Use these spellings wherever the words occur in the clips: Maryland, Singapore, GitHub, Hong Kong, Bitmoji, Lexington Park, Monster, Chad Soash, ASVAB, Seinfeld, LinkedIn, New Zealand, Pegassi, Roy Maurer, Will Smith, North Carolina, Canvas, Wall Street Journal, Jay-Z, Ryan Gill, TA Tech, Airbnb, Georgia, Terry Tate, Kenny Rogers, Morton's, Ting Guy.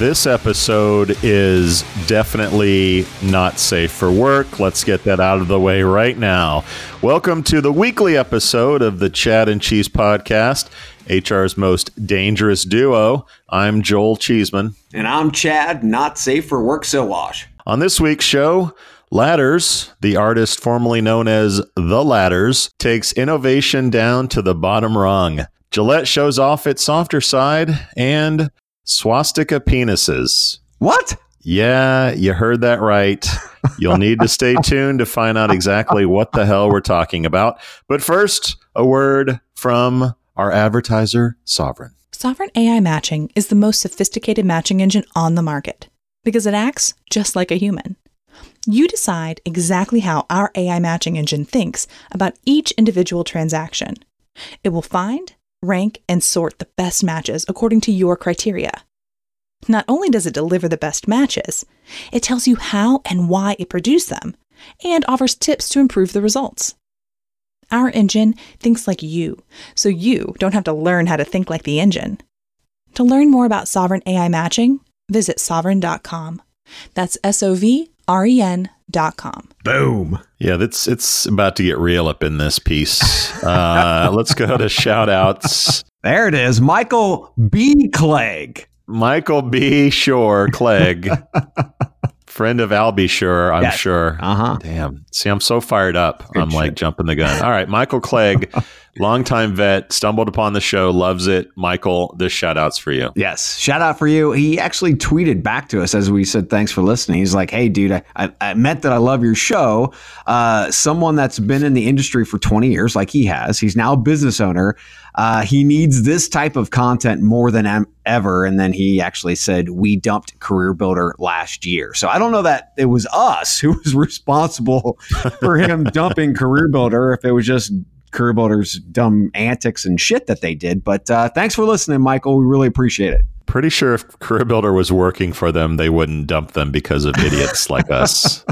This episode is definitely not safe for work. Let's get that out of the way right now. Welcome to the weekly episode of the Chad and Cheese podcast, HR's most dangerous duo. I'm Joel Cheeseman. And I'm Chad, not safe for work, Soash. On this week's show, Ladders, the artist formerly known as The Ladders, takes innovation down to the bottom rung. Gillette shows off its softer side, and swastika penises. What? Yeah, you heard that right. You'll need to stay tuned to find out exactly what the hell we're talking about. But first, a word from our advertiser, Sovereign. Sovereign AI matching is the most sophisticated matching engine on the market because it acts just like a human. You decide exactly how our AI matching engine thinks about each individual transaction. It will find, rank, and sort the best matches according to your criteria. Not only does it deliver the best matches, it tells you how and why it produced them and offers tips to improve the results. Our engine thinks like you, so you don't have to learn how to think like the engine. To learn more about Sovereign AI matching, visit sovereign.com. That's SOVREN.com. Boom. Yeah, it's about to get real up in this piece. Let's go to shout outs. There it is. Michael B. Clegg. Michael B. Sure Clegg. Friend of Albie Sure, I'm yes. Sure. Uh-huh. Damn. See, I'm so fired up. Good I'm shit. Like jumping the gun. All right. Michael Clegg, longtime vet, stumbled upon the show, loves it. Michael, this shout out's for you. Yes. Shout out for you. He actually tweeted back to us as we said, thanks for listening. He's like, hey, dude, I meant that I love your show. Someone that's been in the industry for 20 years like he has. He's now a business owner. He needs this type of content more than ever. And then he actually said, we dumped Career Builder last year. So I don't know that it was us who was responsible for him dumping Career Builder, if it was just Career Builder's dumb antics and shit that they did. But thanks for listening, Michael. We really appreciate it. Pretty sure if Career Builder was working for them, they wouldn't dump them because of idiots like us.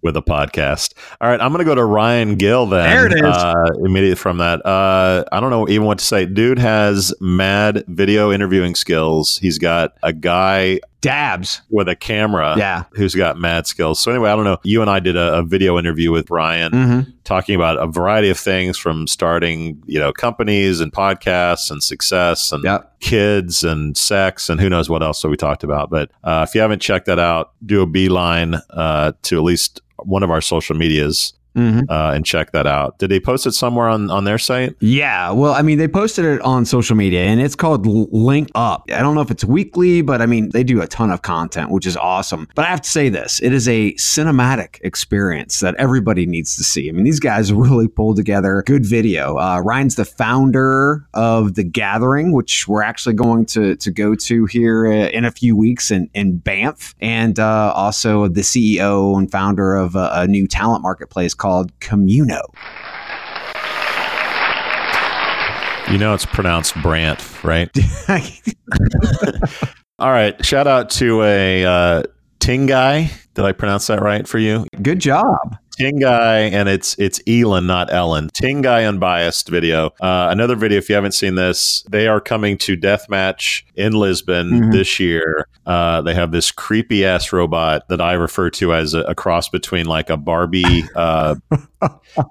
With a podcast. All right, I'm going to go to Ryan Gill then. There it is. Immediately from that. I don't know even what to say. Dude has mad video interviewing skills. He's got a guy dabs with a camera who's got mad skills. So anyway, I don't know. You and I did a video interview with Ryan talking about a variety of things from starting, companies and podcasts and success and kids and sex and who knows what else that we talked about. But if you haven't checked that out, do a beeline to at least one of our social medias. And check that out. Did they post it somewhere on their site? Yeah. Well, I mean, they posted it on social media and it's called Link Up. I don't know if it's weekly, but I mean, they do a ton of content, which is awesome. But I have to say this, it is a cinematic experience that everybody needs to see. I mean, these guys really pulled together good video. Ryan's the founder of The Gathering, which we're actually going to go to here in a few weeks in Banff. And also the CEO and founder of a new talent marketplace called Kununu. It's pronounced Brant, right? All right. Shout out to a Ting Guy. Did I pronounce that right for you? Good job. Ting Guy, and it's Elon, not Ellen. Ting Guy Unbiased video. Another video, if you haven't seen this, they are coming to Deathmatch in Lisbon this year. They have this creepy-ass robot that I refer to as a cross between like a Barbie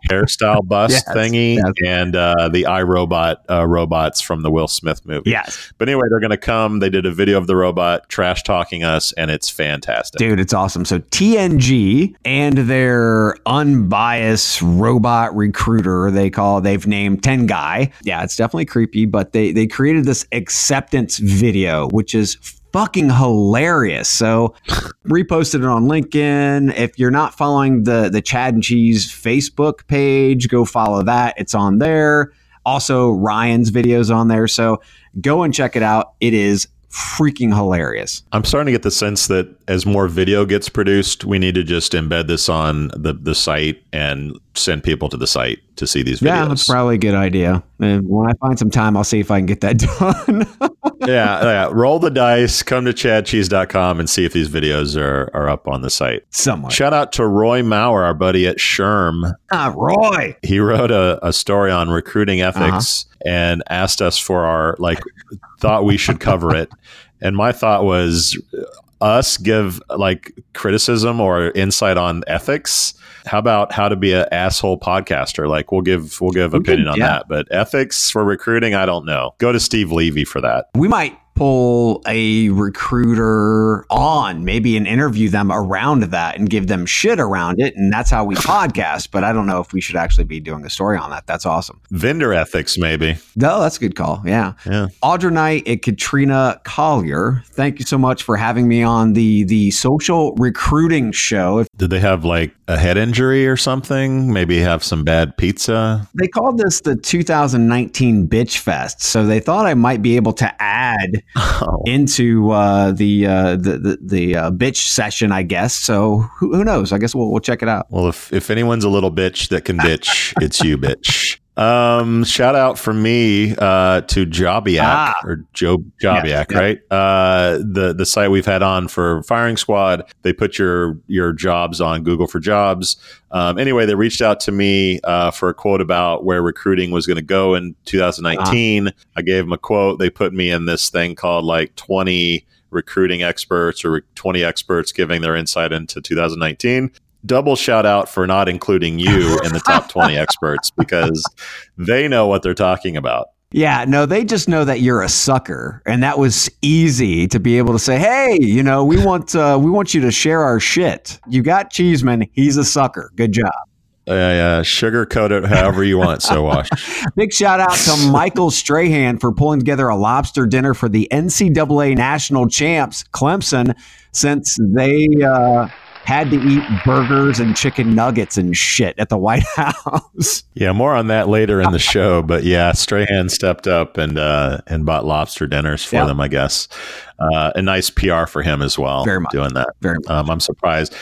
hairstyle bust thingy and the iRobot robots from the Will Smith movie. Yes. But anyway, they're going to come. They did a video of the robot trash-talking us, and it's fantastic. Dude, it's awesome. So TNG and their unbiased robot recruiter they've named Ting Guy. Yeah, it's definitely creepy, but they created this acceptance video, which is fucking hilarious. So reposted it on LinkedIn. If you're not following the Chad and Cheese Facebook page, go follow that. It's on there. Also, Ryan's video's on there. So go and check it out. It is freaking hilarious. I'm starting to get the sense that as more video gets produced, we need to just embed this on the site and send people to the site to see these videos. Yeah, that's probably a good idea. And when I find some time, I'll see if I can get that done. Yeah. Roll the dice, come to chadcheese.com and see if these videos are up on the site. Somewhat. Shout out to Roy Maurer, our buddy at Sherm. Ah, Roy. He wrote a story on recruiting ethics and asked us for our, thought we should cover it. And my thought was us give criticism or insight on ethics. How about how to be an asshole podcaster? We'll give opinion on that, but ethics for recruiting, I don't know. Go to Steve Levy for that. We might pull a recruiter on maybe and interview them around that and give them shit around it. And that's how we podcast. But I don't know if we should actually be doing a story on that. That's awesome. Vendor ethics, maybe. No, that's a good call. Yeah. Audra Knight and Katrina Collier, thank you so much for having me on the social recruiting show. Did they have a head injury or something? Maybe have some bad pizza? They called this the 2019 Bitch Fest. So they thought I might be able to add into the bitch session, I guess. So who knows? I guess we'll check it out. Well, if anyone's a little bitch that can bitch, it's you, bitch. Shout out from me to Jobiak or Jobiak, yeah, right? The site we've had on for Firing Squad. They put your jobs on Google for Jobs. Anyway, they reached out to me for a quote about where recruiting was going to go in 2019. I gave them a quote. They put me in this thing called 20 recruiting experts or 20 experts giving their insight into 2019. Double shout out for not including you in the top 20 experts because they know what they're talking about. Yeah, no, they just know that you're a sucker. And that was easy to be able to say, hey, we want you to share our shit. You got Cheeseman. He's a sucker. Good job. Yeah, sugarcoat it however you want, Soash. Big shout out to Michael Strahan for pulling together a lobster dinner for the NCAA national champs, Clemson, since they had to eat burgers and chicken nuggets and shit at the White House. Yeah, more on that later in the show. But yeah, Strahan stepped up and bought lobster dinners for them, I guess. A nice PR for him as well. Very much. Doing that. Very much. I'm surprised.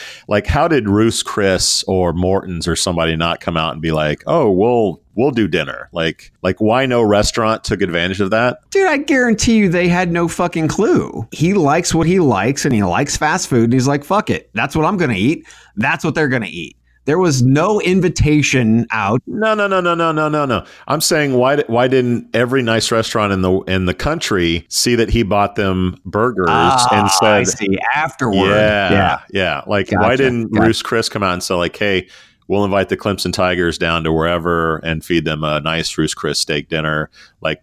How did Ruth's Chris or Morton's or somebody not come out and be like, oh, we'll do dinner? Why no restaurant took advantage of that? Dude, I guarantee you they had no fucking clue. He likes what he likes and he likes fast food. And he's like, fuck it. That's what I'm going to eat. That's what they're going to eat. There was no invitation out. No. I'm saying why didn't every nice restaurant in the country see that he bought them burgers and said I see afterward. Yeah. Gotcha. Why didn't Ruth's Chris come out and say hey, we'll invite the Clemson Tigers down to wherever and feed them a nice Ruth's Chris steak dinner.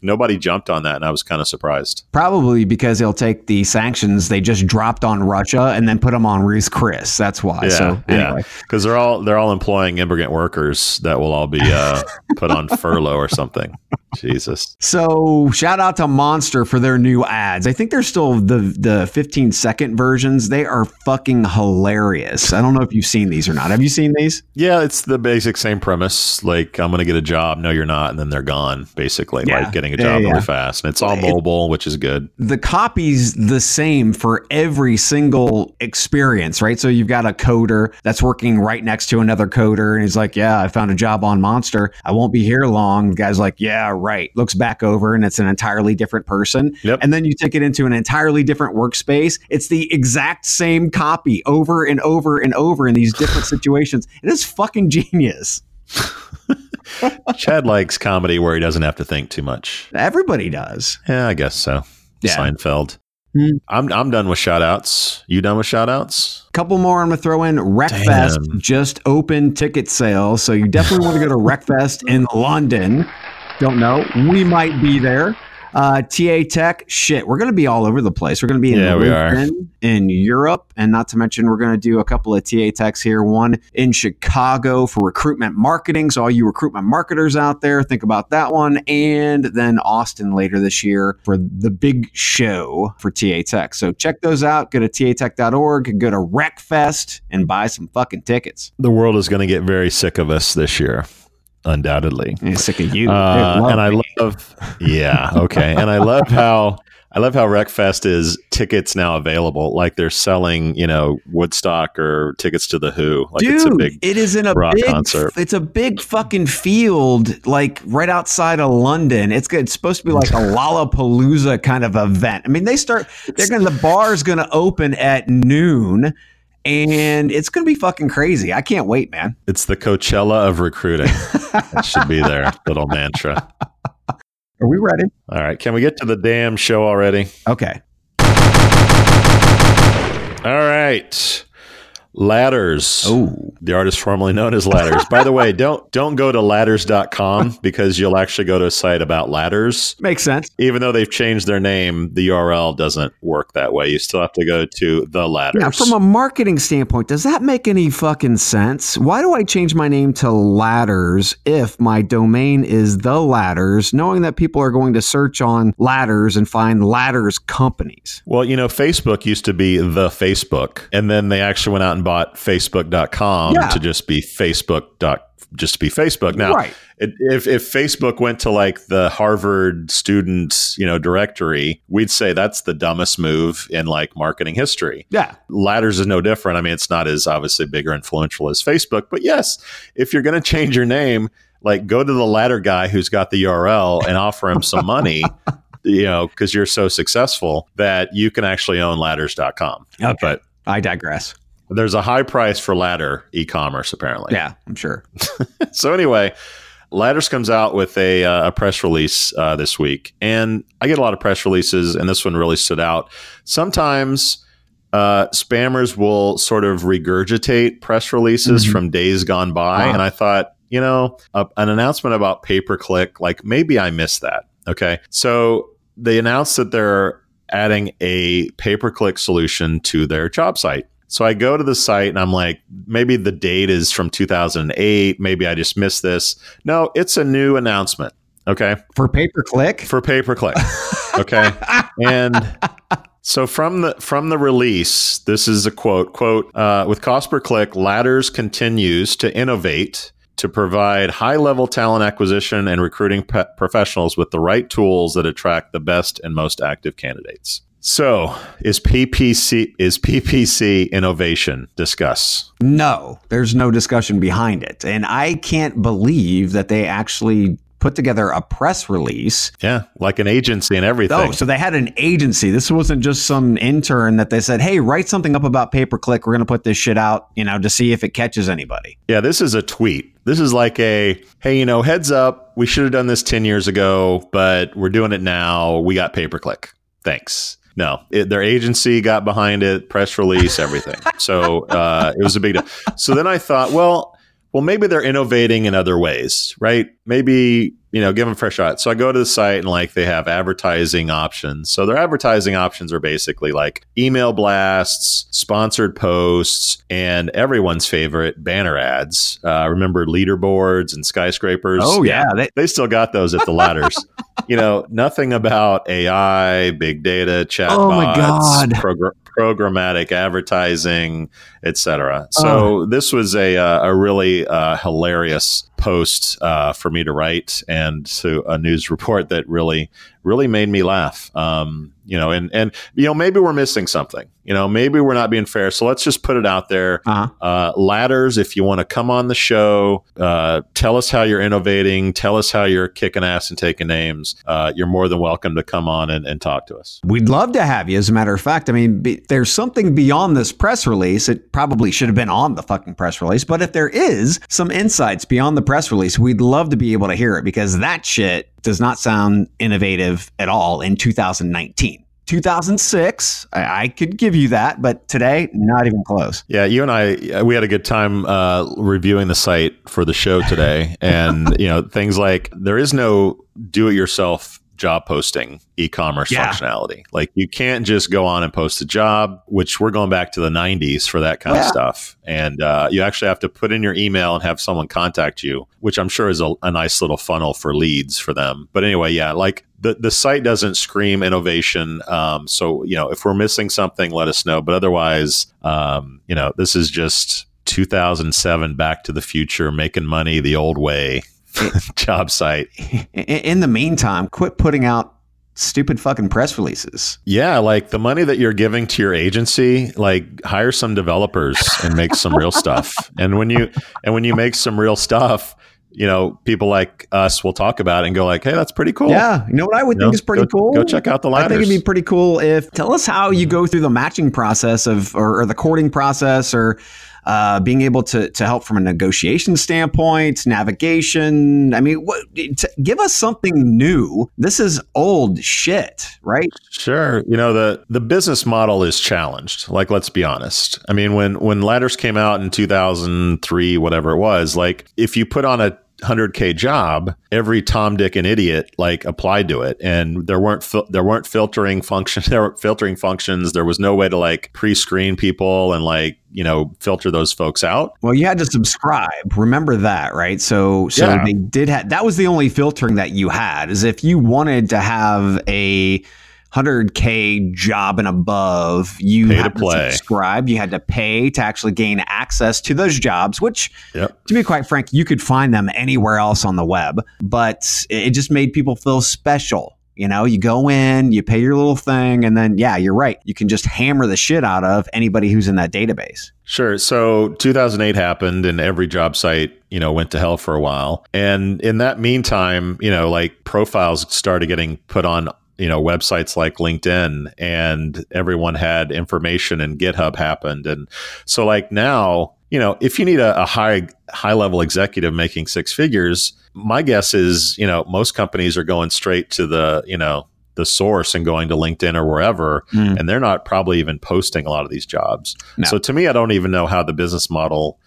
Nobody jumped on that, and I was kind of surprised. Probably because he'll take the sanctions they just dropped on Russia and then put them on Ruth's Chris. That's why. Yeah, so anyway, because they're all employing immigrant workers that will all be put on furlough or something. Jesus. So shout out to Monster for their new ads. I think they're still the 15-second versions. They are fucking hilarious. I don't know if you've seen these or not. Have you seen these? Yeah, it's the basic same premise. I'm going to get a job. No, you're not. And then they're gone, basically. Yeah. Getting a job really fast. And it's all mobile, which is good. The copy's the same for every single experience, right? So you've got a coder that's working right next to another coder. And he's like, yeah, I found a job on Monster. I won't be here long. The guy's like, yeah, right. Looks back over and it's an entirely different person. Yep. And then you take it into an entirely different workspace. It's the exact same copy over and over and over in these different situations. It is fucking genius. Chad likes comedy where he doesn't have to think too much. Everybody does. Yeah, I guess so. Yeah. Seinfeld. Mm-hmm. I'm done with shout outs. You done with shout outs? Couple more I'm going to throw in. Wreckfest just opened ticket sale. So you definitely want to go to Wreckfest in London. Don't know. We might be there. TA Tech, shit, we're going to be all over the place. We're going to be in London, in Europe, and not to mention we're going to do a couple of TA Techs here. One in Chicago for recruitment marketing. So all you recruitment marketers out there, think about that one. And then Austin later this year for the big show for TA Tech. So check those out. Go to tatech.org, go to Wreckfest, and buy some fucking tickets. The world is going to get very sick of us this year. Undoubtedly. I'm sick of you. And I love how I love how Wreckfest is tickets now available. Like they're selling, you know, Woodstock or tickets to the Who. Like dude, it's a big it is in a rock big, concert. It's a big fucking field, like right outside of London. It's good. It's supposed to be like a Lollapalooza kind of event. I mean, the bar's going to open at noon. And it's going to be fucking crazy. I can't wait, man. It's the Coachella of recruiting. That should be their little mantra. Are we ready? All right. Can we get to the damn show already? Okay. All right. Ladders. Oh, the artist formerly known as Ladders. By the way, don't go to ladders.com because you'll actually go to a site about ladders. Makes sense. Even though they've changed their name, the URL doesn't work that way. You still have to go to the Ladders. Now, from a marketing standpoint, does that make any fucking sense? Why do I change my name to Ladders if my domain is the Ladders, knowing that people are going to search on ladders and find ladders companies? Well, you know, Facebook used to be the Facebook, and then they actually went out and bought facebook.com to just be Facebook. Now, right. If Facebook went to like the Harvard students, you know, directory, we'd say that's the dumbest move in like marketing history. Yeah. Ladders is no different. I mean, it's not as obviously big or influential as Facebook, but yes, if you're going to change your name, like go to the ladder guy who's got the URL and offer him some money. You know, because you're so successful that you can actually own ladders.com. Okay. But I digress. There's a high price for Ladder e-commerce, apparently. Yeah, I'm sure. So anyway, Ladders comes out with a press release this week. And I get a lot of press releases, and this one really stood out. Sometimes spammers will sort of regurgitate press releases from days gone by. Wow. And I thought, you know, an announcement about pay-per-click, like maybe I missed that. Okay. So they announced that they're adding a pay-per-click solution to their job site. So I go to the site and I'm like, maybe the date is from 2008. Maybe I just missed this. No, it's a new announcement. Okay. For pay-per-click? For pay-per-click. Okay. And so from the release, this is a quote, with cost per click, Ladders continues to innovate to provide high-level talent acquisition and recruiting professionals with the right tools that attract the best and most active candidates. So, is PPC innovation? Discuss. No, there's no discussion behind it. And I can't believe that they actually put together a press release. Yeah, like an agency and everything. Oh, so they had an agency. This wasn't just some intern that they said, hey, write something up about pay-per-click. We're going to put this shit out, you know, to see if it catches anybody. Yeah, this is a tweet. This is like a, hey, you know, heads up. We should have done this 10 years ago, but we're doing it now. We got pay-per-click. Thanks. No, their agency got behind it, press release, everything. So it was a big deal. So then I thought, well, maybe they're innovating in other ways, right? Maybe, you know, give them a fresh shot. So I go to the site and like they have advertising options. So their advertising options are basically like email blasts, sponsored posts, and everyone's favorite banner ads. Remember leaderboards and skyscrapers? Oh, yeah. They still got those at the Ladders. You know, nothing about AI, big data, chatbots, programmatic advertising, etc. So this was a really hilarious post for me to write, and to a news report that really, really made me laugh. You know, and you know, maybe we're missing something. You know, maybe we're not being fair. So let's just put it out there. Ladders, if you want to come on the show, tell us how you're innovating. Tell us how you're kicking ass and taking names. You're more than welcome to come on and talk to us. We'd love to have you. As a matter of fact, I mean, there's something beyond this press release. It probably should have been on the fucking press release. But if there is some insights beyond the press release, we'd love to be able to hear it, because that shit does not sound innovative at all in 2019. 2006, I could give you that, but today, not even close. Yeah, you and I, we had a good time reviewing the site for the show today. And, you know, things like there is no do-it-yourself job posting e-commerce functionality. Like you can't just go on and post a job, which we're going back to the 90s for that kind of stuff. And you actually have to put in your email and have someone contact you, which I'm sure is a nice little funnel for leads for them. But anyway, yeah, like the site doesn't scream innovation. So, you know, if we're missing something, let us know. But otherwise, you know, this is just 2007 Back to the Future, making money the old way. Job site. In the meantime, quit putting out stupid fucking press releases. Yeah, like the money that you're giving to your agency, like hire some developers and make some real stuff. And when you make some real stuff, you know, people like us will talk about it and go like, hey, that's pretty cool. Yeah. You know what I would think is pretty cool? Go check out the Ladders. I think it'd be pretty cool if, tell us how you go through the matching process of, or the courting process, or being able to help from a negotiation standpoint, navigation. I mean, give us something new. This is old shit, right? Sure. You know, the business model is challenged. Like, let's be honest. I mean, when Ladders came out in 2003, whatever it was, like if you put on a 100K job, every Tom, Dick, and idiot like applied to it, and there weren't filtering functions. There were filtering functions. There was no way to like pre-screen people and like, you know, filter those folks out. Well, you had to subscribe. Remember that, right? So yeah. They did have. That was the only filtering that you had, is if you wanted to have a 100K job and above, you had to subscribe. You had to pay to actually gain access to those jobs, which, to be quite frank, you could find them anywhere else on the web. But it just made people feel special. You know, you go in, you pay your little thing, and then, yeah, you're right. You can just hammer the shit out of anybody who's in that database. Sure. So 2008 happened and every job site, you know, went to hell for a while. And in that meantime, you know, like profiles started getting put on, you know, websites like LinkedIn, and everyone had information, and GitHub happened. And so like now, you know, if you need a high level executive making six figures, my guess is, you know, most companies are going straight to the, you know, the source and going to LinkedIn or wherever, and they're not probably even posting a lot of these jobs. No. So to me, I don't even know how the business model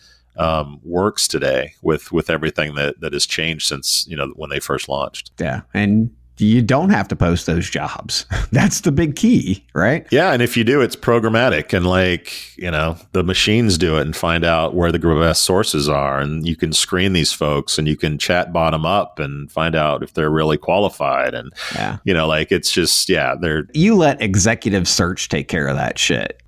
works today with everything that has changed since, you know, when they first launched. Yeah. And you don't have to post those jobs. That's the big key, right? Yeah. And if you do, it's programmatic, and like, you know, the machines do it and find out where the best sources are. And you can screen these folks, and you can chat bottom up and find out if they're really qualified. And, you know, like it's just, you let executive search take care of that shit.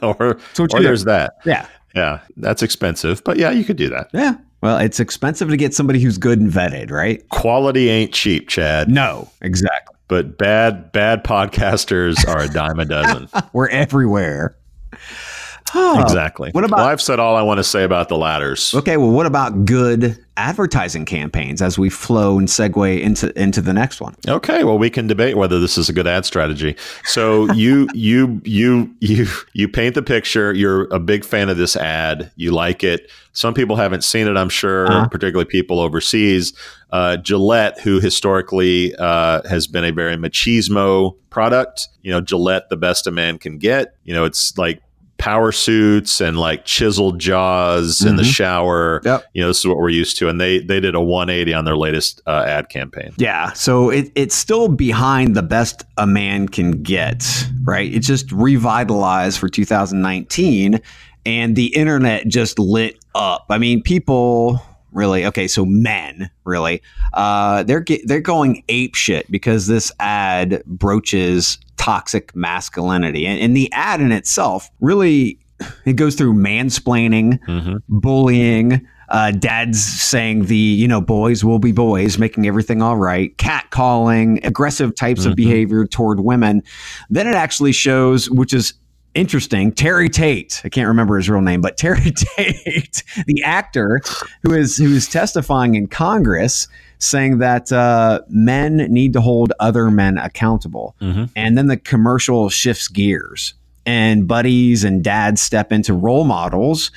or there's that. Yeah. Yeah. That's expensive, but yeah, you could do that. Yeah. Well, it's expensive to get somebody who's good and vetted, right? Quality ain't cheap, Chad. No, exactly. But bad podcasters are a dime a dozen. We're everywhere. Oh, exactly. What about, I've said all I want to say about the Ladders. Okay, well, what about good advertising campaigns as we flow and segue into the next one? Okay, well, we can debate whether this is a good ad strategy. So you paint the picture. You're a big fan of this ad. You like it. Some people haven't seen it, I'm sure, particularly people overseas. Gillette, who historically has been a very machismo product. You know, Gillette, the best a man can get. You know, it's like power suits and like chiseled jaws in the shower. Yep. You know, this is what we're used to. And they did a 180 on their latest ad campaign. Yeah. So it's still behind the best a man can get, right? It just revitalized for 2019, and the internet just lit up. I mean, people really, okay, so men really, they're going apeshit because this ad broaches toxic masculinity. And the ad in itself, really, it goes through mansplaining, bullying, dads saying the, you know, boys will be boys, making everything all right, catcalling, aggressive types of behavior toward women. Then it actually shows, which is interesting, Terry Tate. I can't remember his real name, but Terry Tate, the actor who is testifying in Congress, saying that men need to hold other men accountable. And then the commercial shifts gears, and buddies and dads step into role models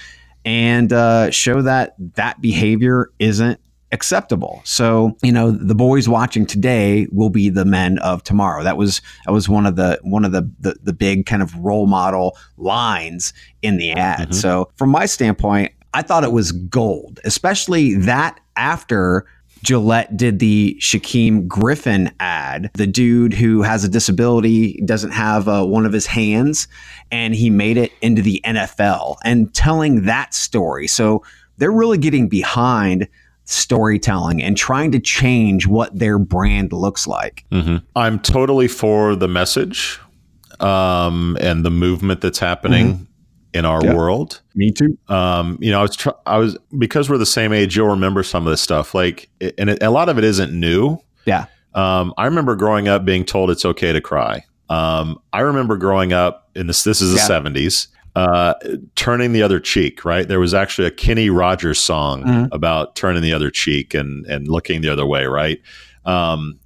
and show that behavior isn't acceptable. So, you know, the boys watching today will be the men of tomorrow. That was one of the big kind of role model lines in the ad. So from my standpoint, I thought it was gold, especially that after Gillette did the Shaquem Griffin ad, the dude who has a disability, doesn't have one of his hands, and he made it into the NFL, and telling that story. So they're really getting behind storytelling and trying to change what their brand looks like. I'm totally for the message and the movement that's happening in our world. Me too. You know, I was because we're the same age, you'll remember some of this stuff, like, and a lot of it isn't new. Yeah. I remember growing up being told it's okay to cry. I remember growing up in this is the 70s, turning the other cheek, right? There was actually a Kenny Rogers song about turning the other cheek and looking the other way, right?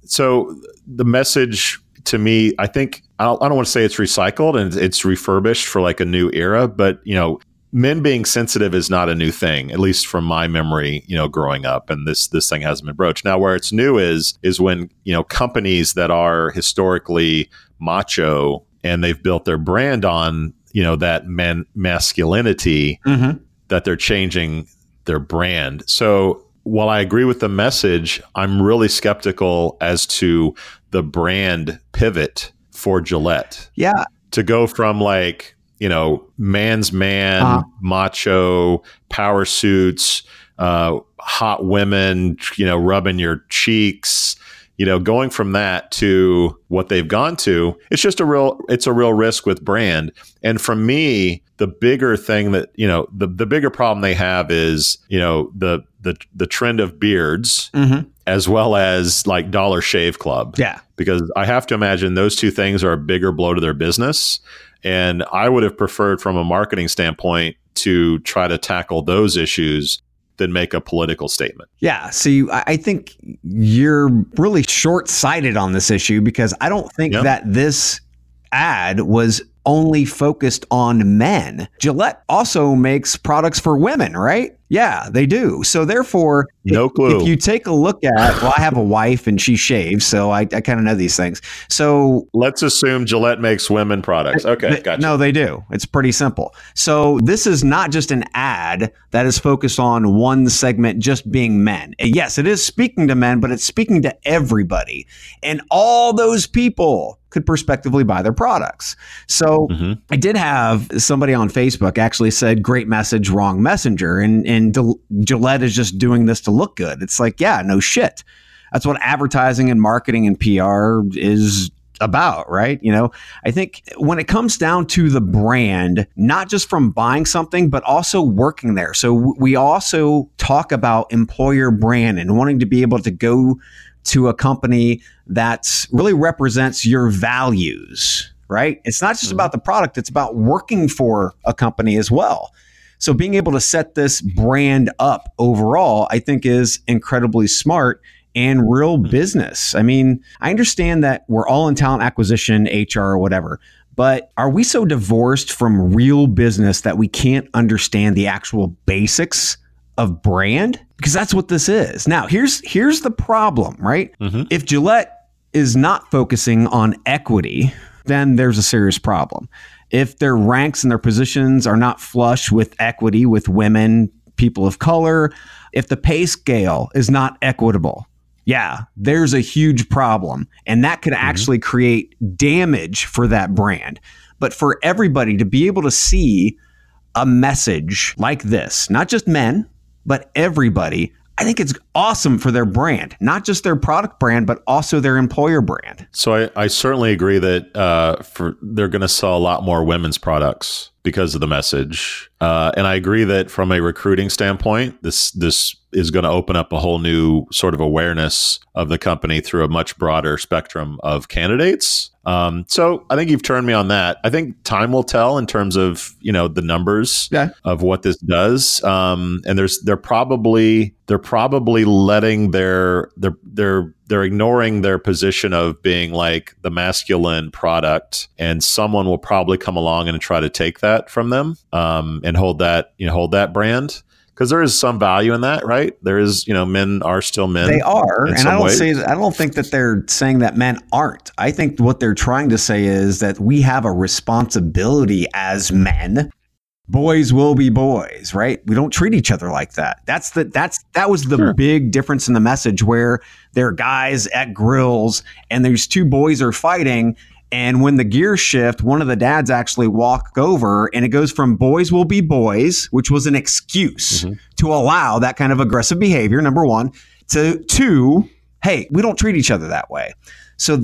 So the message to me, I think, I don't want to say it's recycled and it's refurbished for like a new era, but, you know, men being sensitive is not a new thing, at least from my memory, you know, growing up. And this thing hasn't been broached. Now, where it's new is when, you know, companies that are historically macho and they've built their brand on, you know, that masculinity, that they're changing their brand. So while I agree with the message, I'm really skeptical as to the brand pivot for Gillette. Yeah. To go from like, you know, man's man, macho, power suits, hot women, you know, rubbing your cheeks, you know, going from that to what they've gone to, it's a real risk with brand. And for me, the bigger thing that, you know, the bigger problem they have is, you know, the trend of beards as well as like Dollar Shave Club. Yeah. Because I have to imagine those two things are a bigger blow to their business. And I would have preferred from a marketing standpoint to try to tackle those issues than make a political statement. Yeah. So I think you're really short-sighted on this issue, because I don't think that this ad was only focused on men. Gillette also makes products for women, right? Yeah, they do. So therefore, no clue. If you take a look at, well, I have a wife and she shaves, so I kind of know these things. So let's assume Gillette makes women products. Okay, gotcha. No, they do. It's pretty simple. So this is not just an ad that is focused on one segment just being men. Yes, it is speaking to men, but it's speaking to everybody. And all those people could prospectively buy their products. So I did have somebody on Facebook actually said, great message, wrong messenger. And Gillette is just doing this to look good. It's like, yeah, no shit. That's what advertising and marketing and PR is about, right? You know, I think when it comes down to the brand, not just from buying something, but also working there. So we also talk about employer brand and wanting to be able to go to a company that really represents your values, right? It's not just about the product, it's about working for a company as well. So being able to set this brand up overall, I think is incredibly smart and real business. I mean, I understand that we're all in talent acquisition, HR, or whatever, but are we so divorced from real business that we can't understand the actual basics of brand? Because that's what this is. Now, here's the problem, right? If Gillette is not focusing on equity, then there's a serious problem. If their ranks and their positions are not flush with equity, with women, people of color, if the pay scale is not equitable, yeah, there's a huge problem. And that could actually create damage for that brand. But for everybody to be able to see a message like this, not just men, but everybody, I think it's awesome for their brand, not just their product brand, but also their employer brand. So I certainly agree that they're going to sell a lot more women's products because of the message. And I agree that from a recruiting standpoint, this is going to open up a whole new sort of awareness of the company through a much broader spectrum of candidates. So I think you've turned me on that. I think time will tell in terms of, you know, the numbers of what this does. And they're probably letting they're ignoring their position of being like the masculine product, and someone will probably come along and try to take that from them, and hold that brand. Because there is some value in that, right? There is, you know, men are still men. They are. And I don't think that they're saying that men aren't. I think what they're trying to say is that we have a responsibility as men. Boys will be boys, right? We don't treat each other like that. That was the Sure. big difference in the message, where there are guys at grills and these two boys are fighting. And when the gear shift, one of the dads actually walk over, and it goes from boys will be boys, which was an excuse to allow that kind of aggressive behavior, number one, to hey, we don't treat each other that way. So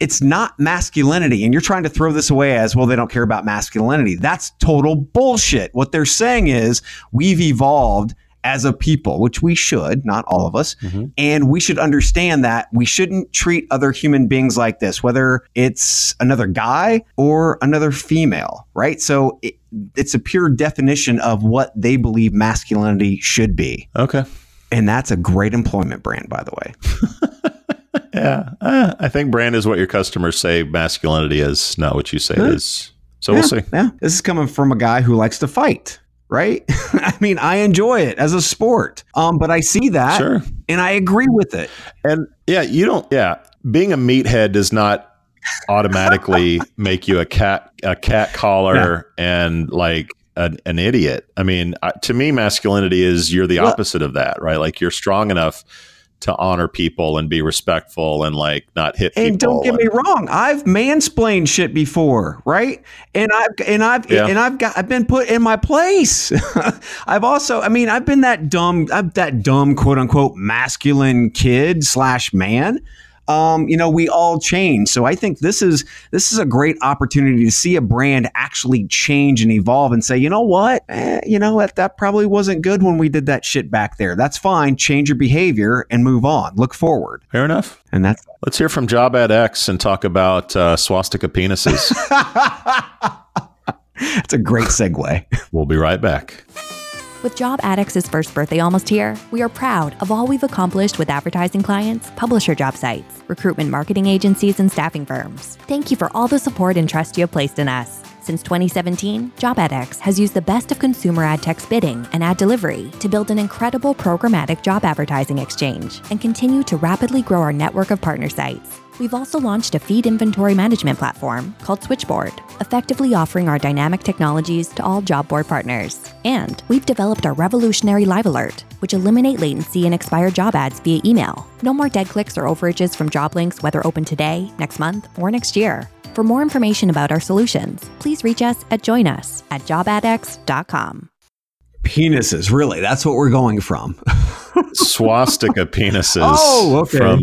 it's not masculinity. And you're trying to throw this away as, well, they don't care about masculinity. That's total bullshit. What they're saying is we've evolved as a people, which we should, not all of us. Mm-hmm. And we should understand that we shouldn't treat other human beings like this, whether it's another guy or another female, right? So it's a pure definition of what they believe masculinity should be. Okay. And that's a great employment brand, by the way. Yeah. I think brand is what your customers say masculinity is, not what you say it is. So we'll see. Yeah. This is coming from a guy who likes to fight, right? I mean, I enjoy it as a sport, but I see that and I agree with it. And being a meathead does not automatically make you a cat caller and like an idiot. I mean, to me, masculinity is you're the opposite of that, right? Like you're strong enough to honor people and be respectful and like not hit people. And don't get me wrong, I've mansplained shit before, right? And I've been put in my place. I've also, I've been that dumb quote unquote masculine kid / man. We all change. So I think this is a great opportunity to see a brand actually change and evolve and say, you know what? That probably wasn't good when we did that shit back there. That's fine. Change your behavior and move on. Look forward. Fair enough. And that's. Let's hear from JobAdX and talk about swastika penises. That's a great segue. We'll be right back. With JobAdX's first birthday almost here, we are proud of all we've accomplished with advertising clients, publisher job sites, recruitment marketing agencies, and staffing firms. Thank you for all the support and trust you have placed in us. Since 2017, JobAdX has used the best of consumer ad tech's bidding and ad delivery to build an incredible programmatic job advertising exchange and continue to rapidly grow our network of partner sites. We've also launched a feed inventory management platform called Switchboard, effectively offering our dynamic technologies to all job board partners. And we've developed our revolutionary Live Alert, which eliminate latency and expired job ads via email. No more dead clicks or overages from job links, whether open today, next month, or next year. For more information about our solutions, please reach us at joinus@jobadx.com. Penises, really? That's what we're going from. Swastika penises. Oh, okay. From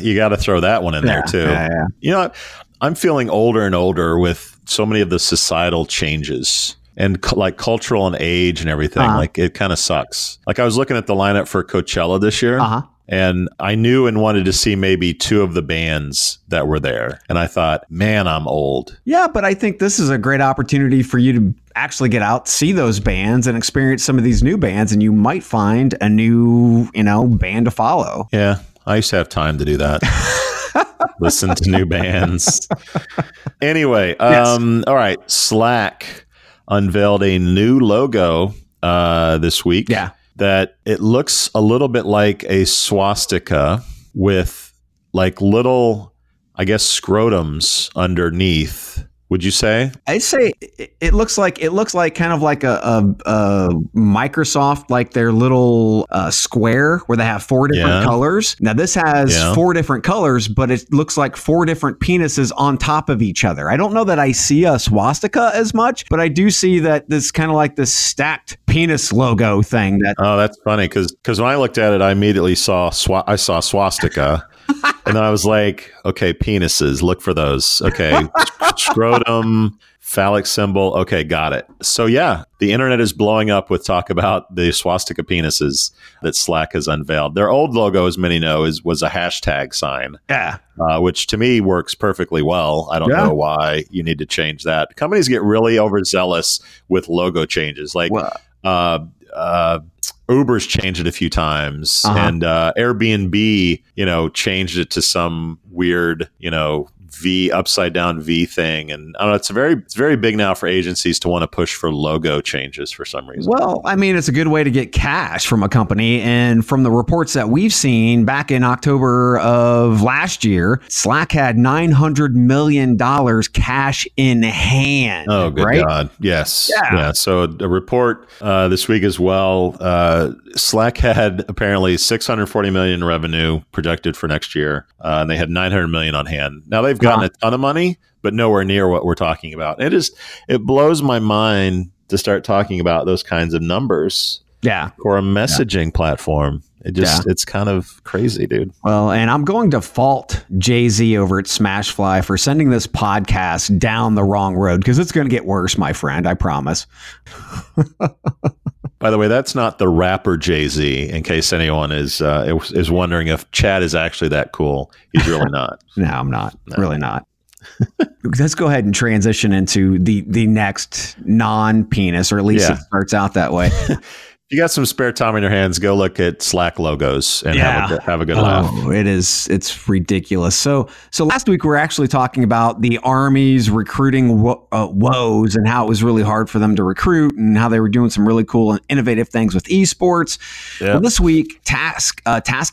you got to throw that one in there too. Yeah. You know, I'm feeling older and older with so many of the societal changes and like cultural and age and everything. Uh-huh. Like it kind of sucks. Like I was looking at the lineup for Coachella this year, uh-huh. and I knew and wanted to see maybe two of the bands that were there, and I thought, man, I'm old. Yeah, but I think this is a great opportunity for you to actually get out, see those bands and experience some of these new bands, and you might find a new, band to follow. Yeah, I used to have time to do that. Listen to new bands. Anyway, all right. Slack unveiled a new logo this week. Yeah. That it looks a little bit like a swastika with like little, I guess, scrotums underneath. Would you say? I say it looks like kind of like a Microsoft, like their little square where they have four different colors. Now this has four different colors, but it looks like four different penises on top of each other. I don't know that I see a swastika as much, but I do see that this kind of like this stacked penis logo thing. That's funny because when I looked at it, I immediately saw swastika. And I was like, okay, penises, look for those. Okay, scrotum, phallic symbol. Okay, got it. So yeah, the internet is blowing up with talk about the swastika penises that Slack has unveiled. Their old logo, as many know, was a hashtag sign. Yeah. Which to me works perfectly well. I don't know why you need to change that. Companies get really overzealous with logo changes. Like, Uber's changed it a few times, uh-huh. and Airbnb, changed it to some weird, upside down V thing. And I don't know, it's very big now for agencies to want to push for logo changes for some reason. Well, it's a good way to get cash from a company. And from the reports that we've seen back in October of last year, Slack had $900 million cash in hand. Oh, good God. Yes. Yeah. So a report this week as well, Slack had apparently $640 million revenue projected for next year. And they had $900 million on hand. Now they've gotten a ton of money, but nowhere near what we're talking about. It blows my mind to start talking about those kinds of numbers for a messaging platform. It just, it's kind of crazy, dude. Well, and I'm going to fault Jay-Z over at Smashfly for sending this podcast down the wrong road because it's going to get worse, my friend. I promise. By the way, that's not the rapper Jay-Z, in case anyone is wondering if Chad is actually that cool. He's really not. No, I'm not. No. Really not. Let's go ahead and transition into the next non-penis, or at least it starts out that way. You got some spare time in your hands, go look at Slack logos and have a good laugh. It's ridiculous. So last week we were actually talking about the Army's recruiting woes and how it was really hard for them to recruit and how they were doing some really cool and innovative things with esports. Yep. Well, this week, Task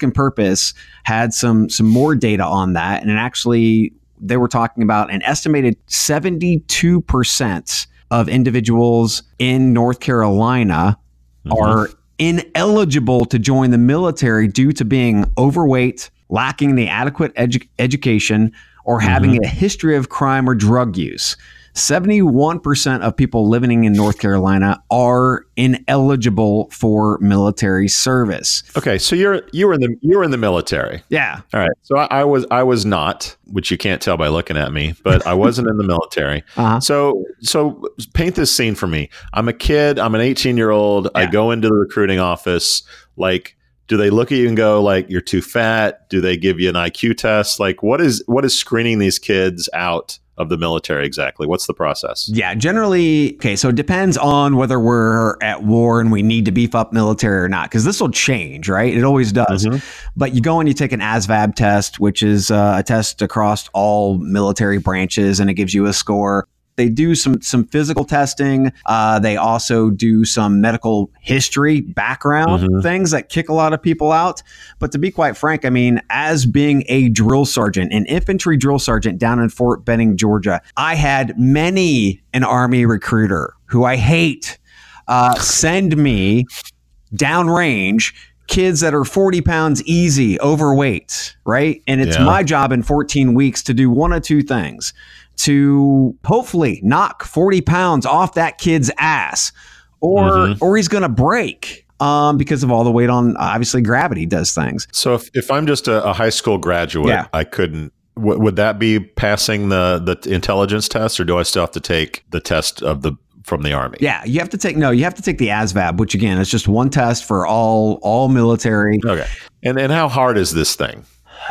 and Purpose had some more data on that, and it actually they were talking about an estimated 72% of individuals in North Carolina are ineligible to join the military due to being overweight, lacking the adequate education, or having a history of crime or drug use. 71% of people living in North Carolina are ineligible for military service. Okay, so you're in the military. Yeah. All right. So I was not, which you can't tell by looking at me, but I wasn't in the military. Uh-huh. So paint this scene for me. I'm a kid. I'm an 18-year-old. Yeah. I go into the recruiting office. Like, do they look at you and go like, you're too fat? Do they give you an IQ test? Like, what is screening these kids out of the military exactly? What's the process? Yeah, generally, okay, so it depends on whether we're at war and we need to beef up military or not, because this will change, right? It always does. Mm-hmm. But you go and you take an ASVAB test, which is a test across all military branches, and it gives you a score. They do some physical testing. They also do some medical history background things that kick a lot of people out. But to be quite frank, I mean, as being a drill sergeant, an infantry drill sergeant down in Fort Benning, Georgia, I had many an Army recruiter who I hate send me downrange kids that are 40 pounds easy, overweight, right? And it's my job in 14 weeks to do one of two things. To hopefully knock 40 pounds off that kid's ass, or he's going to break because of all the weight on, obviously, gravity does things. So if I'm just a high school graduate, I couldn't. Would that be passing the intelligence test, or do I still have to take the test of the from the Army? Yeah, you have to take the ASVAB, which again is just one test for all military. Okay, and how hard is this thing?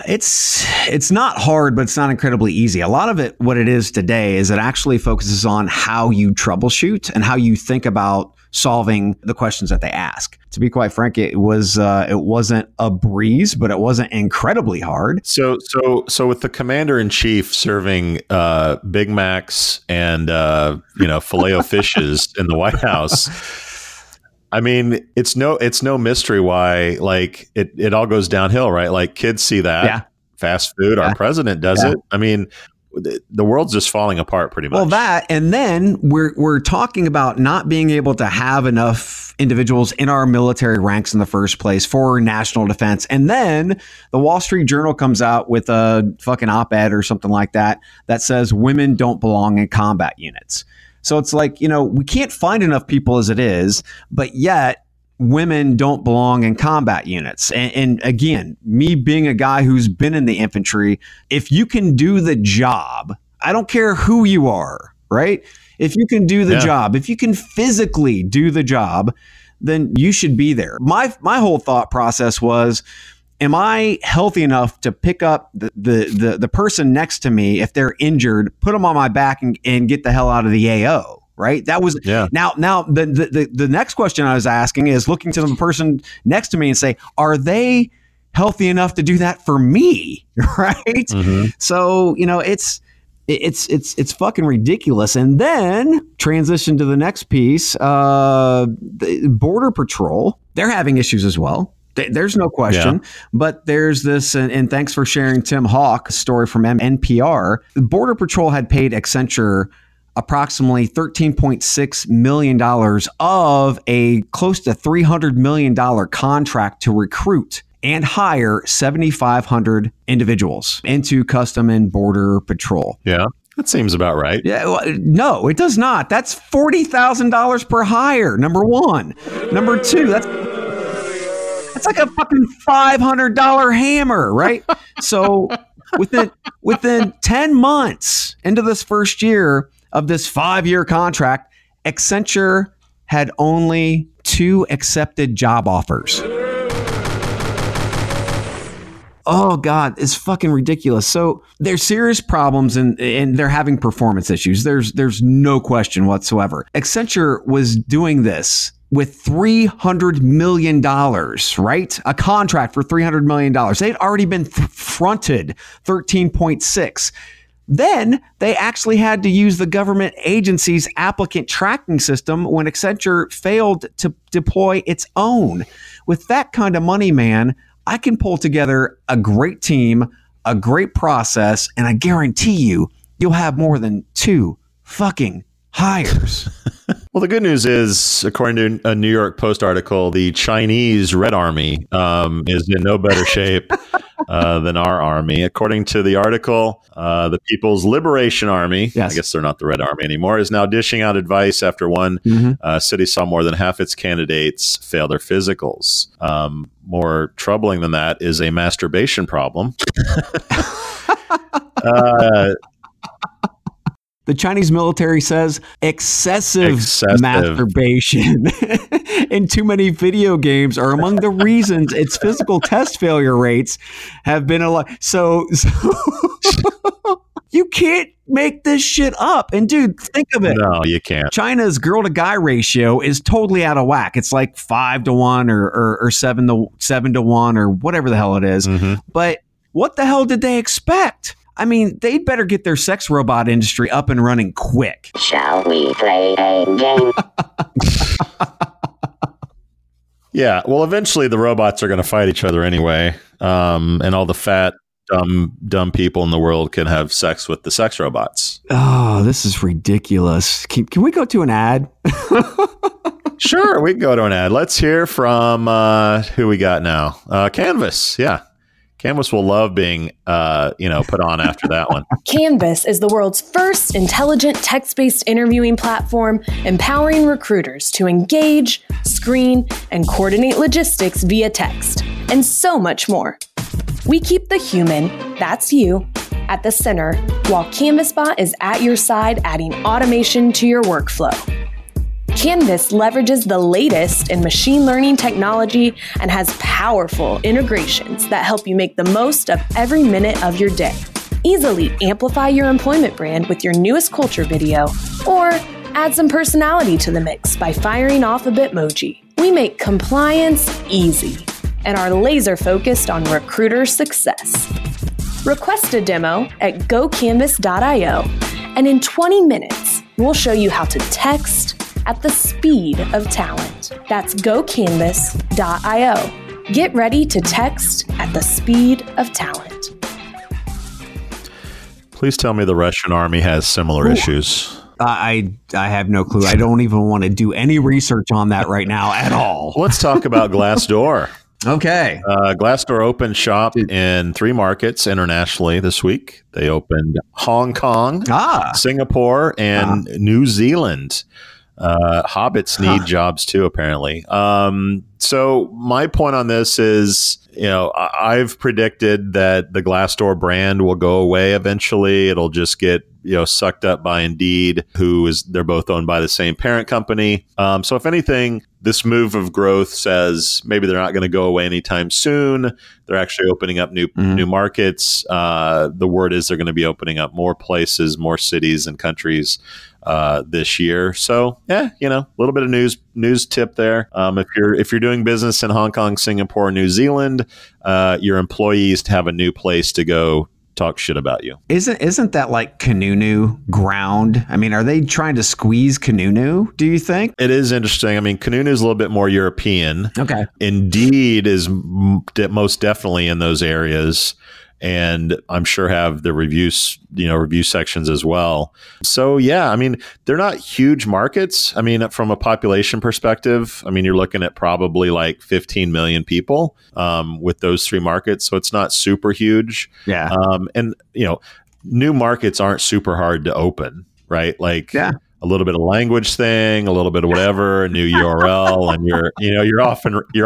It's not hard, but it's not incredibly easy. A lot of it, what it is today, is it actually focuses on how you troubleshoot and how you think about solving the questions that they ask. To be quite frank, it wasn't a breeze, but it wasn't incredibly hard. So with the commander in chief serving Big Macs and Filet-O-Fishes in the White House, I mean, it's no mystery why, like, it all goes downhill, right? Like, kids see that fast food. Our president does it. I mean, the world's just falling apart pretty much. Well, that, and then we're talking about not being able to have enough individuals in our military ranks in the first place for national defense. And then the Wall Street Journal comes out with a fucking op-ed or something like that that says women don't belong in combat units. So it's like, you know, we can't find enough people as it is, but yet women don't belong in combat units. And again, me being a guy who's been in the infantry, if you can do the job, I don't care who you are, right? If you can do the job, if you can physically do the job, then you should be there. My whole thought process was, am I healthy enough to pick up the person next to me if they're injured, put them on my back and get the hell out of the AO, right? That was now the next question I was asking is looking to the person next to me and say, are they healthy enough to do that for me? Right. Mm-hmm. So, you know, it's fucking ridiculous. And then transition to the next piece, the Border Patrol, they're having issues as well. There's no question, but there's this, and thanks for sharing Tim Hawk's story from NPR. The Border Patrol had paid Accenture approximately $13.6 million of a close to $300 million contract to recruit and hire 7,500 individuals into Custom and Border Patrol. Yeah. That seems about right. Yeah, well, no, it does not. That's $40,000 per hire, number one. Number two, that's like a fucking $500 hammer, right? So within 10 months into this first year of this 5-year contract, Accenture had only two accepted job offers. Oh God, it's fucking ridiculous. So there's serious problems and they're having performance issues. There's no question whatsoever. Accenture was doing this with $300 million, right? A contract for $300 million. They'd already been fronted 13.6. Then they actually had to use the government agency's applicant tracking system when Accenture failed to deploy its own. With that kind of money, man, I can pull together a great team, a great process, and I guarantee you, you'll have more than two fucking hires. Well, the good news is, according to a New York Post article, the Chinese Red Army is in no better shape than our army. According to the article, the People's Liberation Army, yes. I guess they're not the Red Army anymore, is now dishing out advice after one city saw more than half its candidates fail their physicals. More troubling than that is a masturbation problem. The Chinese military says excessive masturbation and too many video games are among the reasons its physical test failure rates have been a lot. So you can't make this shit up. And dude, think of it. No, you can't. China's girl to guy ratio is totally out of whack. It's like 5 to 1 or 7 to 1 or whatever the hell it is. Mm-hmm. But what the hell did they expect? I mean, they'd better get their sex robot industry up and running quick. Shall we play a game? Yeah, well, eventually the robots are going to fight each other anyway. And all the fat, dumb people in the world can have sex with the sex robots. Oh, this is ridiculous. Can we go to an ad? Sure, we can go to an ad. Let's hear from who we got now. Canvas, yeah. Canvas will love being, put on after that one. Canvas is the world's first intelligent text-based interviewing platform, empowering recruiters to engage, screen, and coordinate logistics via text, and so much more. We keep the human, that's you, at the center, while CanvasBot is at your side, adding automation to your workflow. Canvas leverages the latest in machine learning technology and has powerful integrations that help you make the most of every minute of your day. Easily amplify your employment brand with your newest culture video, or add some personality to the mix by firing off a Bitmoji. We make compliance easy and are laser focused on recruiter success. Request a demo at gocanvas.io, and in 20 minutes, we'll show you how to text at the speed of talent. That's gocanvas.io. Get ready to text at the speed of talent. Please tell me the Russian army has similar issues. I have no clue. I don't even want to do any research on that right now at all. Let's talk about Glassdoor. Okay. Glassdoor opened shop in 3 markets internationally this week. They opened Hong Kong, Singapore, and New Zealand. Hobbits need jobs too, apparently. So my point on this is, I've predicted that the Glassdoor brand will go away eventually. It'll just get, sucked up by Indeed, they're both owned by the same parent company. So if anything, this move of growth says maybe they're not going to go away anytime soon. They're actually opening up new markets. The word is they're going to be opening up more places, more cities and countries this year. So a little bit of news tip there. If you're doing business in Hong Kong, Singapore, New Zealand, your employees have a new place to go talk shit about you. Isn't that like Kununu ground? I mean, are they trying to squeeze Kununu, do you think? It is interesting. I mean, Kununu is a little bit more European. Okay. Indeed is most definitely in those areas, and I'm sure have the reviews, review sections as well. So yeah, I mean, they're not huge markets. I mean, from a population perspective, I mean, you're looking at probably like 15 million people with those 3 markets. So it's not super huge. Yeah. And new markets aren't super hard to open, right? Like, yeah. a little bit of language thing, a little bit of whatever, a new URL, and you're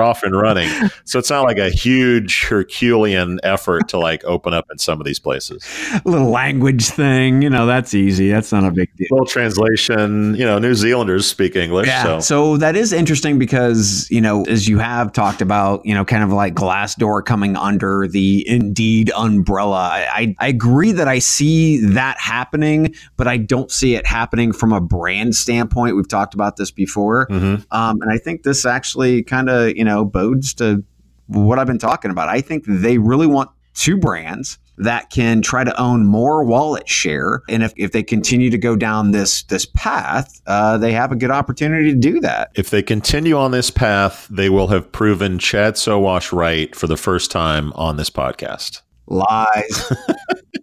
off and running. So it's not like a huge Herculean effort to like open up in some of these places. A little language thing, that's easy. That's not a big deal. Little translation, New Zealanders speak English. Yeah. So that is interesting because, as you have talked about, kind of like Glassdoor coming under the Indeed umbrella. I agree that I see that happening, but I don't see it happening from a brand standpoint. We've talked about this before. Mm-hmm. And I think this actually kind of, bodes to what I've been talking about. I think they really want two brands that can try to own more wallet share. And if they continue to go down this path, they have a good opportunity to do that. If they continue on this path, they will have proven Chad Soash right for the first time on this podcast. Lies.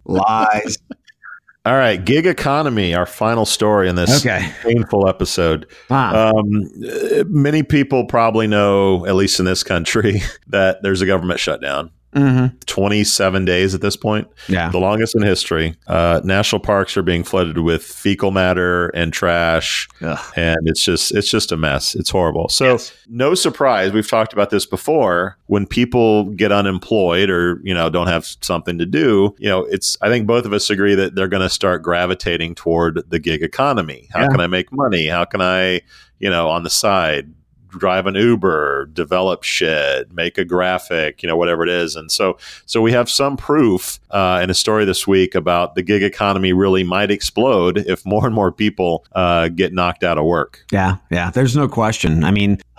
Lies. All right. Gig economy, our final story in this painful episode. Wow. Many people probably know, at least in this country, that there's a government shutdown. Mm-hmm. 27 days at this point. Yeah. The longest in history. National parks are being flooded with fecal matter and trash. Ugh. And it's just a mess. It's horrible. So No surprise, we've talked about this before, when people get unemployed or, don't have something to do, I think both of us agree that they're going to start gravitating toward the gig economy. How can I make money? How can I, on the side, drive an Uber, develop shit, make a graphic, whatever it is. And so we have some proof in a story this week about the gig economy really might explode if more and more people get knocked out of work. Yeah. There's no question.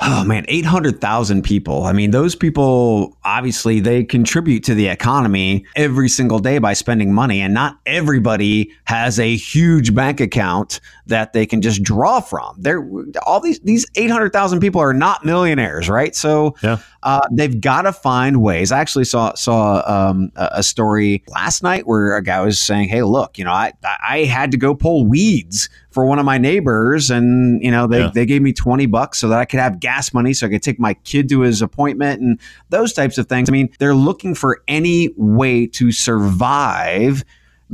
800,000 people. Those people, obviously, they contribute to the economy every single day by spending money. And not everybody has a huge bank account that they can just draw from. All these 800,000 people are not millionaires, right? So they've got to find ways. I actually saw a story last night where a guy was saying, hey, look, I had to go pull weeds for one of my neighbors, and they gave me $20 so that I could have gas money so I could take my kid to his appointment and those types of things. They're looking for any way to survive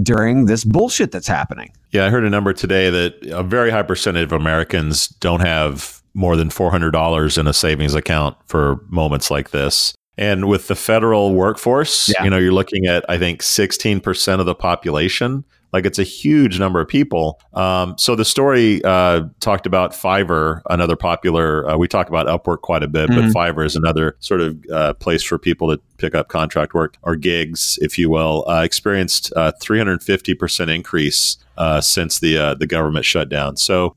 during this bullshit that's happening. Yeah, I heard a number today that a very high percentage of Americans don't have more than $400 in a savings account for moments like this. And with the federal workforce, you're looking at, I think, 16% of the population. Like, it's a huge number of people. So the story talked about Fiverr, another popular, we talk about Upwork quite a bit, but Fiverr is another sort of place for people to pick up contract work or gigs, if you will, experienced 350% increase since the government shutdown. So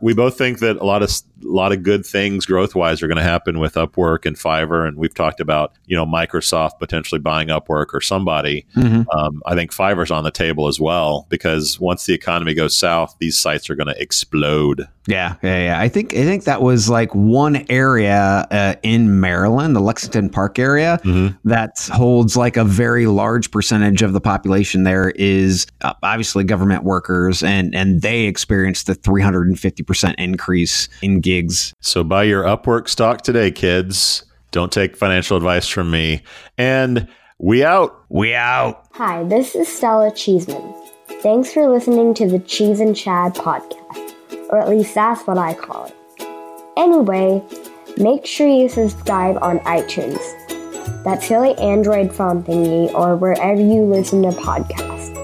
we both think that a lot of good things growth wise are going to happen with Upwork and Fiverr. And we've talked about, Microsoft potentially buying Upwork or somebody. Mm-hmm. I think Fiverr's on the table as well, because once the economy goes south, these sites are going to explode. Yeah. I think that was like one area in Maryland, the Lexington Park area, that holds like a very large percentage of the population. There is obviously government workers, and they experienced the 350% increase in gigs. So buy your Upwork stock today, kids. Don't take financial advice from me. And we out. Hi, this is Stella Cheeseman. Thanks for listening to the Cheese and Chad podcast, or at least that's what I call it. Anyway, make sure you subscribe on iTunes, that silly Android phone thingy, or wherever you listen to podcasts.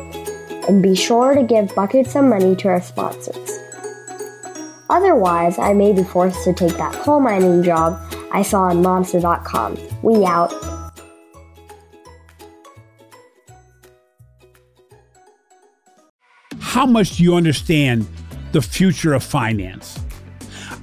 And be sure to give buckets of money to our sponsors. Otherwise, I may be forced to take that coal mining job I saw on Monster.com. We out. How much do you understand the future of finance?